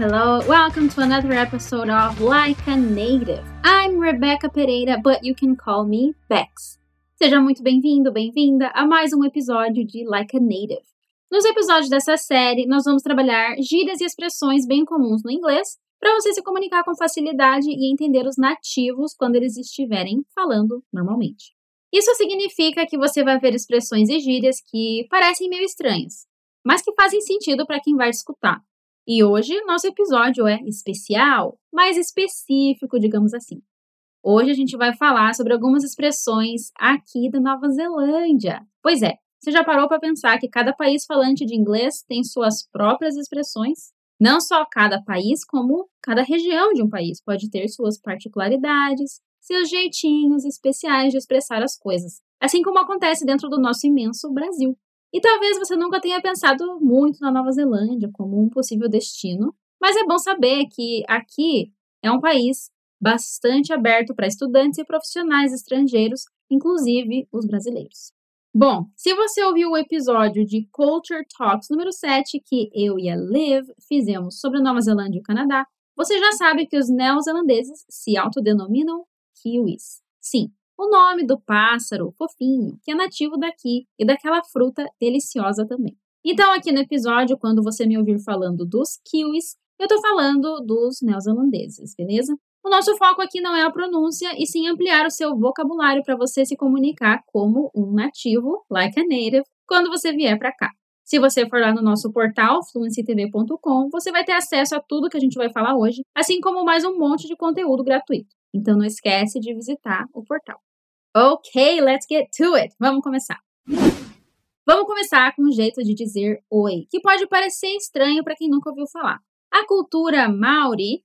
hello. Welcome to another episode of Like a Native. I'm Rebecca Pereira, but you can call me Bex. Seja muito bem-vindo, bem-vinda a mais um episódio de Like a Native. Nos episódios dessa série, nós vamos trabalhar gírias e expressões bem comuns no inglês para você se comunicar com facilidade e entender os nativos quando eles estiverem falando normalmente. Isso significa que você vai ver expressões e gírias que parecem meio estranhas, mas que fazem sentido para quem vai escutar. E hoje, nosso episódio é especial, mais específico, digamos assim. Hoje a gente vai falar sobre algumas expressões aqui da Nova Zelândia. Pois é, você já parou para pensar que cada país falante de inglês tem suas próprias expressões? Não só cada país, como cada região de um país pode ter suas particularidades, seus jeitinhos especiais de expressar as coisas, assim como acontece dentro do nosso imenso Brasil. E talvez você nunca tenha pensado muito na Nova Zelândia como um possível destino, mas é bom saber que aqui é um país bastante aberto para estudantes e profissionais estrangeiros, inclusive os brasileiros. Bom, se você ouviu o episódio de Culture Talks número 7, que eu e a Liv fizemos sobre a Nova Zelândia e o Canadá, você já sabe que os neozelandeses se autodenominam kiwis. Sim. O nome do pássaro fofinho, que é nativo daqui e daquela fruta deliciosa também. Então, aqui no episódio, quando você me ouvir falando dos kiwis, eu tô falando dos neozelandeses, beleza? O nosso foco aqui não é a pronúncia, e sim ampliar o seu vocabulário para você se comunicar como um nativo, like a native, quando você vier para cá. Se você for lá no nosso portal, fluencytv.com, você vai ter acesso a tudo que a gente vai falar hoje, assim como mais um monte de conteúdo gratuito. Então, não esquece de visitar o portal. Ok, let's get to it! Vamos começar! Vamos começar com um jeito de dizer oi, que pode parecer estranho para quem nunca ouviu falar. A cultura Maori,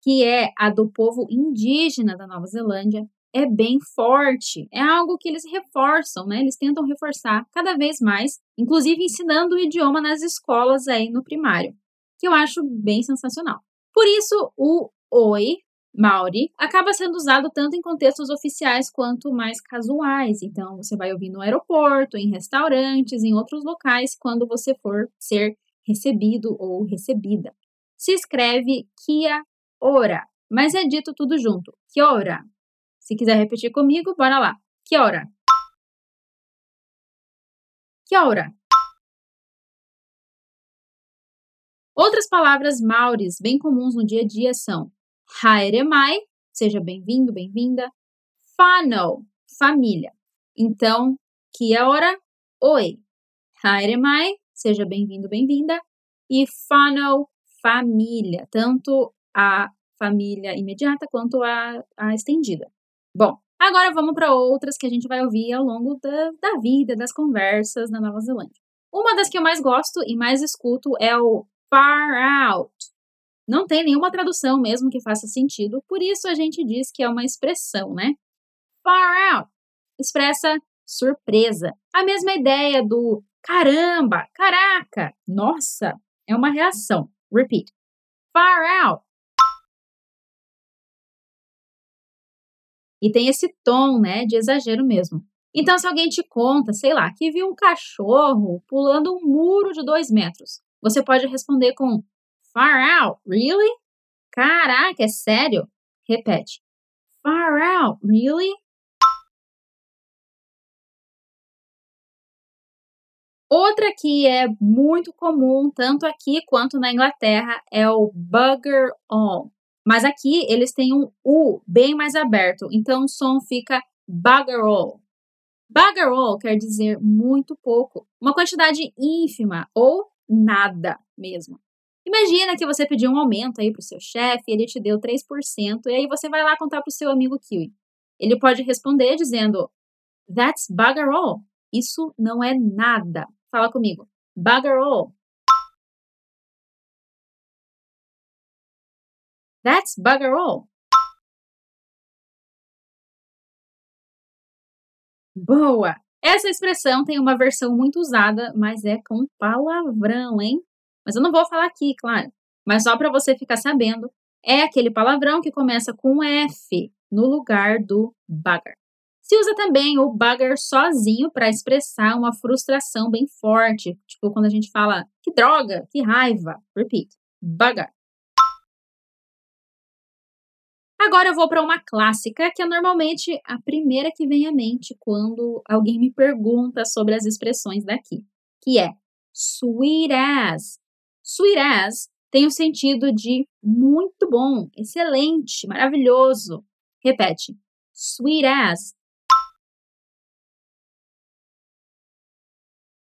que é a do povo indígena da Nova Zelândia, é bem forte. É algo que eles reforçam, né? Eles tentam reforçar cada vez mais, inclusive ensinando o idioma nas escolas aí no primário, que eu acho bem sensacional. Por isso, o oi Maori acaba sendo usado tanto em contextos oficiais quanto mais casuais. Então, você vai ouvir no aeroporto, em restaurantes, em outros locais, quando você for ser recebido ou recebida. Se escreve Kia ora, mas é dito tudo junto. Kia ora. Se quiser repetir comigo, bora lá. Kia ora. Kia ora. Outras palavras maoris bem comuns no dia a dia são Haere mai, seja bem-vindo, bem-vinda. Fanau, família. Então, kia ora, oi. Haere mai, seja bem-vindo, bem-vinda. E Fanau, família. Tanto a família imediata quanto a estendida. Bom, agora vamos para outras que a gente vai ouvir ao longo da vida, das conversas na Nova Zelândia. Uma das que eu mais gosto e mais escuto é o far out. Não tem nenhuma tradução mesmo que faça sentido, por isso a gente diz que é uma expressão, né? Far out expressa surpresa. A mesma ideia do caramba, caraca, nossa, é uma reação. Repeat. Far out. E tem esse tom, né, de exagero mesmo. Então, se alguém te conta, sei lá, que viu um cachorro pulando um muro de 2 metros, você pode responder com far out, really? Caraca, é sério? Repete. Far out, really? Outra que é muito comum, tanto aqui quanto na Inglaterra, é o bugger all. Mas aqui eles têm um U bem mais aberto, então o som fica bugger all. Bugger all quer dizer muito pouco, uma quantidade ínfima ou nada mesmo. Imagina que você pediu um aumento aí pro seu chefe, ele te deu 3%, e aí você vai lá contar pro seu amigo kiwi. Ele pode responder dizendo, that's bugger all. Isso não é nada. Fala comigo. Bugger all. That's bugger all. Boa! Essa expressão tem uma versão muito usada, mas é com palavrão, hein? Mas eu não vou falar aqui, claro. Mas só para você ficar sabendo, é aquele palavrão que começa com F no lugar do bugger. Se usa também o bugger sozinho para expressar uma frustração bem forte. Tipo, quando a gente fala, que droga, que raiva. Repeat. Devagar. Agora eu vou para uma clássica, que é normalmente a primeira que vem à mente quando alguém me pergunta sobre as expressões daqui, que é sweet as. Sweet as tem o sentido de muito bom, excelente, maravilhoso. Repete, sweet as.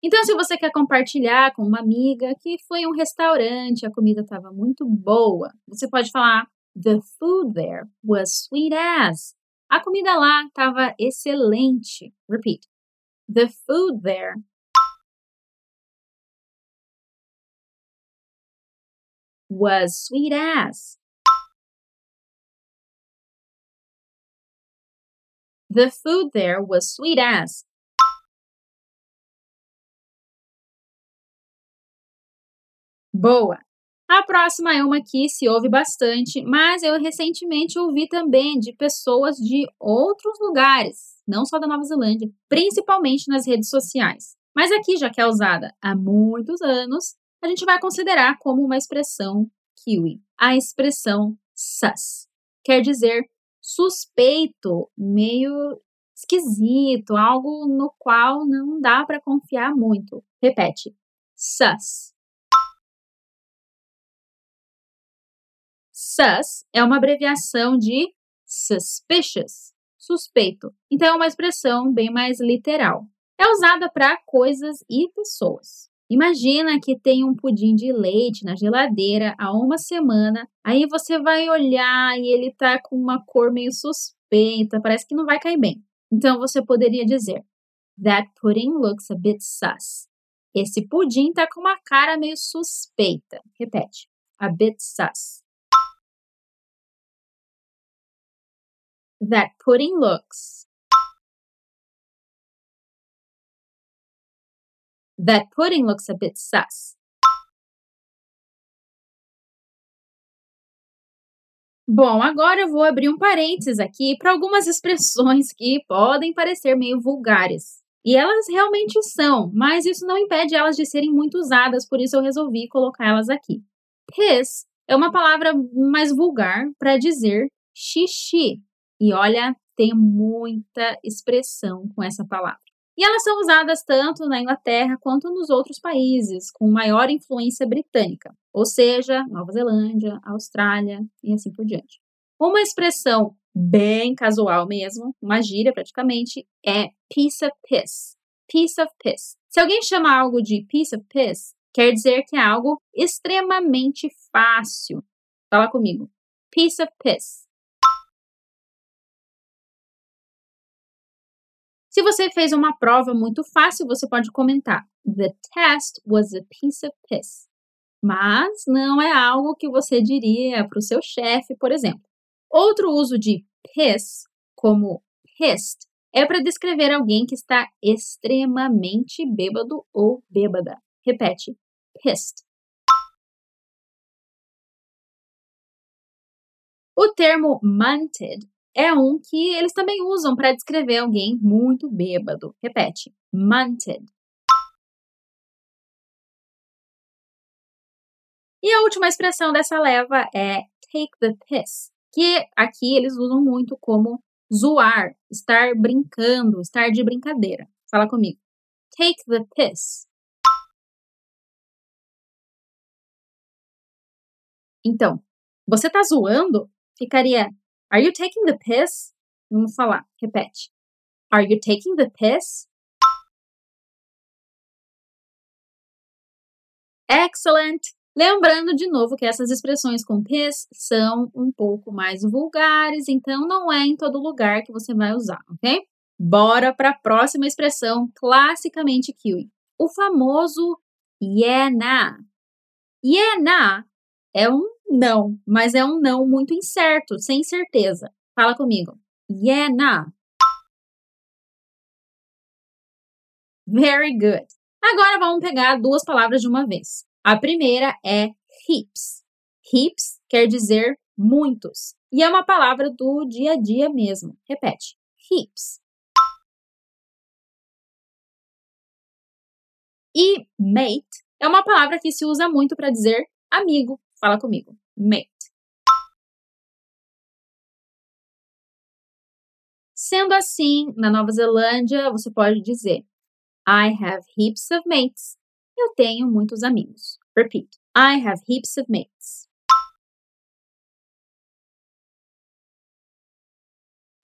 Então, se você quer compartilhar com uma amiga que foi em um restaurante, a comida estava muito boa, você pode falar the food there was sweet as. A comida lá estava excelente. Repeat. The food there. Was sweet as. The food there was sweet as. Boa! A próxima é uma que se ouve bastante, mas eu recentemente ouvi também de pessoas de outros lugares, não só da Nova Zelândia, principalmente nas redes sociais. Mas aqui, já que é usada há muitos anos, a gente vai considerar como uma expressão kiwi. A expressão sus quer dizer suspeito, meio esquisito, algo no qual não dá para confiar muito. Repete, sus. Sus é uma abreviação de suspicious, suspeito. Então, é uma expressão bem mais literal. É usada para coisas e pessoas. Imagina que tem um pudim de leite na geladeira há uma semana, aí você vai olhar e ele tá com uma cor meio suspeita, parece que não vai cair bem. Então, você poderia dizer, that pudding looks a bit sus. Esse pudim tá com uma cara meio suspeita. Repete, a bit sus. That pudding looks. That pudding looks a bit sus. Bom, agora eu vou abrir um parênteses aqui para algumas expressões que podem parecer meio vulgares. E elas realmente são, mas isso não impede elas de serem muito usadas, por isso eu resolvi colocá-las aqui. Piss é uma palavra mais vulgar para dizer xixi. E olha, tem muita expressão com essa palavra. E elas são usadas tanto na Inglaterra quanto nos outros países, com maior influência britânica, ou seja, Nova Zelândia, Austrália e assim por diante. Uma expressão bem casual mesmo, uma gíria praticamente, é piece of piss. Piece of piss. Se alguém chama algo de piece of piss, quer dizer que é algo extremamente fácil. Fala comigo. Piece of piss. Se você fez uma prova muito fácil, você pode comentar the test was a piece of piss. Mas não é algo que você diria para o seu chefe, por exemplo. Outro uso de piss, como pissed, é para descrever alguém que está extremamente bêbado ou bêbada. Repete, pissed. O termo munted é um que eles também usam para descrever alguém muito bêbado. Repete, munted. E a última expressão dessa leva é take the piss, que aqui eles usam muito como zoar, estar brincando, estar de brincadeira. Fala comigo. Take the piss. Então, você tá zoando? Ficaria are you taking the piss? Vamos falar. Repete. Are you taking the piss? Excellent! Lembrando de novo que essas expressões com piss são um pouco mais vulgares, então não é em todo lugar que você vai usar, ok? Bora para a próxima expressão classicamente kiwi. O famoso yeah nah. Yeah nah é um não, mas é um não muito incerto, sem certeza. Fala comigo. Yeah, nah. Very good. Agora vamos pegar duas palavras de uma vez. A primeira é heaps. Heaps quer dizer muitos. E é uma palavra do dia a dia mesmo. Repete. Heaps. E mate é uma palavra que se usa muito para dizer amigo. Fala comigo. Mate. Sendo assim, na Nova Zelândia, você pode dizer I have heaps of mates. Eu tenho muitos amigos. Repeat. I have heaps of mates.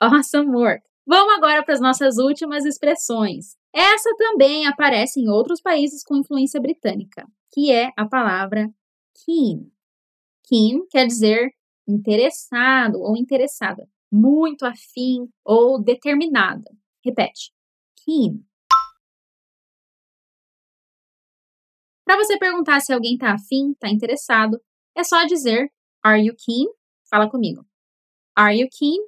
Awesome work! Vamos agora para as nossas últimas expressões. Essa também aparece em outros países com influência britânica, que é a palavra keen. Keen quer dizer interessado ou interessada, muito afim ou determinada. Repete. Keen. Para você perguntar se alguém está afim, está interessado, é só dizer Are you keen? Fala comigo. Are you keen?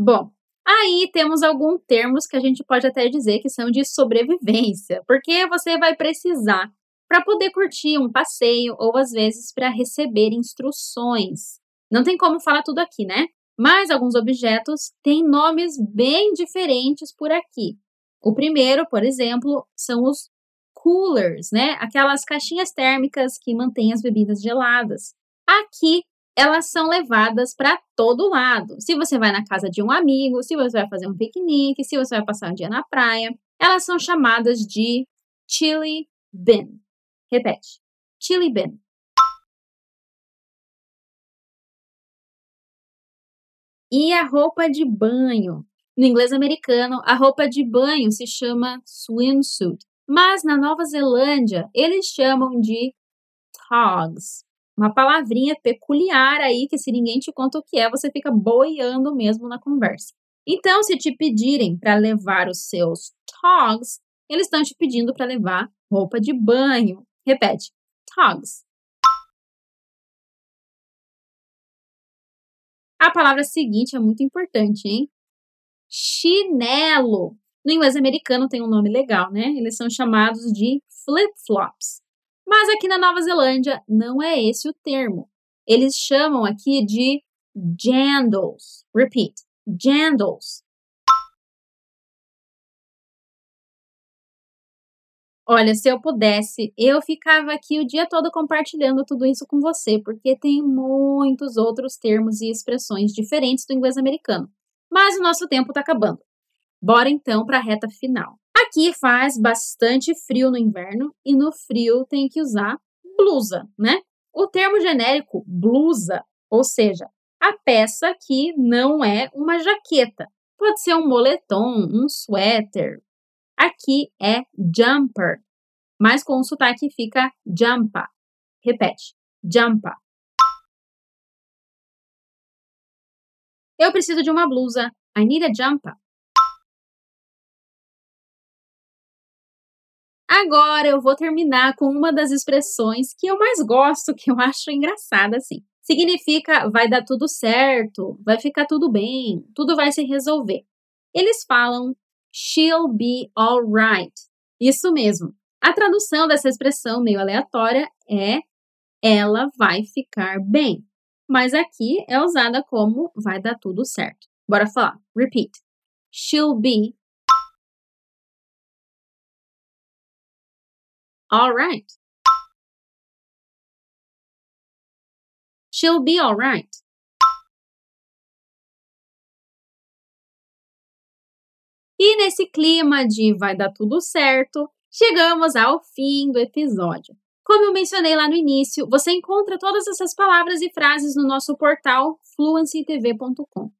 Bom, aí temos alguns termos que a gente pode até dizer que são de sobrevivência, porque você vai precisar para poder curtir um passeio ou, às vezes, para receber instruções. Não tem como falar tudo aqui, né? Mas alguns objetos têm nomes bem diferentes por aqui. O primeiro, por exemplo, são os coolers, né? Aquelas caixinhas térmicas que mantêm as bebidas geladas. Aqui, elas são levadas para todo lado. Se você vai na casa de um amigo, se você vai fazer um piquenique, se você vai passar um dia na praia, elas são chamadas de chili bin. Repete. Chili bin. E a roupa de banho? No inglês americano, a roupa de banho se chama swimsuit, mas na Nova Zelândia, eles chamam de togs. Uma palavrinha peculiar aí que se ninguém te conta o que é, você fica boiando mesmo na conversa. Então, se te pedirem para levar os seus togs, eles estão te pedindo para levar roupa de banho. Repete, togs. A palavra seguinte é muito importante, hein? Chinelo. No inglês americano tem um nome legal, né? Eles são chamados de flip-flops. Mas aqui na Nova Zelândia não é esse o termo. Eles chamam aqui de jandals. Repeat, jandals. Olha, se eu pudesse, eu ficava aqui o dia todo compartilhando tudo isso com você, porque tem muitos outros termos e expressões diferentes do inglês americano. Mas o nosso tempo está acabando. Bora então para a reta final. Aqui faz bastante frio no inverno e no frio tem que usar blusa, né? O termo genérico blusa, ou seja, a peça que não é uma jaqueta. Pode ser um moletom, um suéter. Aqui é jumper, mas com o sotaque fica jampa. Repete, jampa. Eu preciso de uma blusa. I need a jumper. Agora eu vou terminar com uma das expressões que eu mais gosto, que eu acho engraçada, assim. Significa vai dar tudo certo, vai ficar tudo bem, tudo vai se resolver. Eles falam she'll be alright. Isso mesmo. A tradução dessa expressão meio aleatória é ela vai ficar bem. Mas aqui é usada como vai dar tudo certo. Bora falar. Repeat. She'll be alright. She'll be alright. E nesse clima de vai dar tudo certo, chegamos ao fim do episódio. Como eu mencionei lá no início, você encontra todas essas palavras e frases no nosso portal fluencytv.com.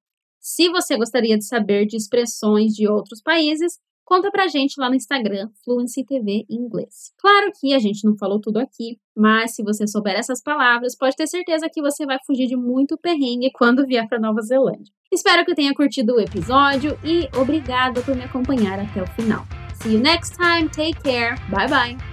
Se você gostaria de saber de expressões de outros países, conta pra gente lá no Instagram, FluencyTV em inglês. Claro que a gente não falou tudo aqui, mas se você souber essas palavras, pode ter certeza que você vai fugir de muito perrengue quando vier pra Nova Zelândia. Espero que tenha curtido o episódio e obrigada por me acompanhar até o final. See you next time, take care, bye bye!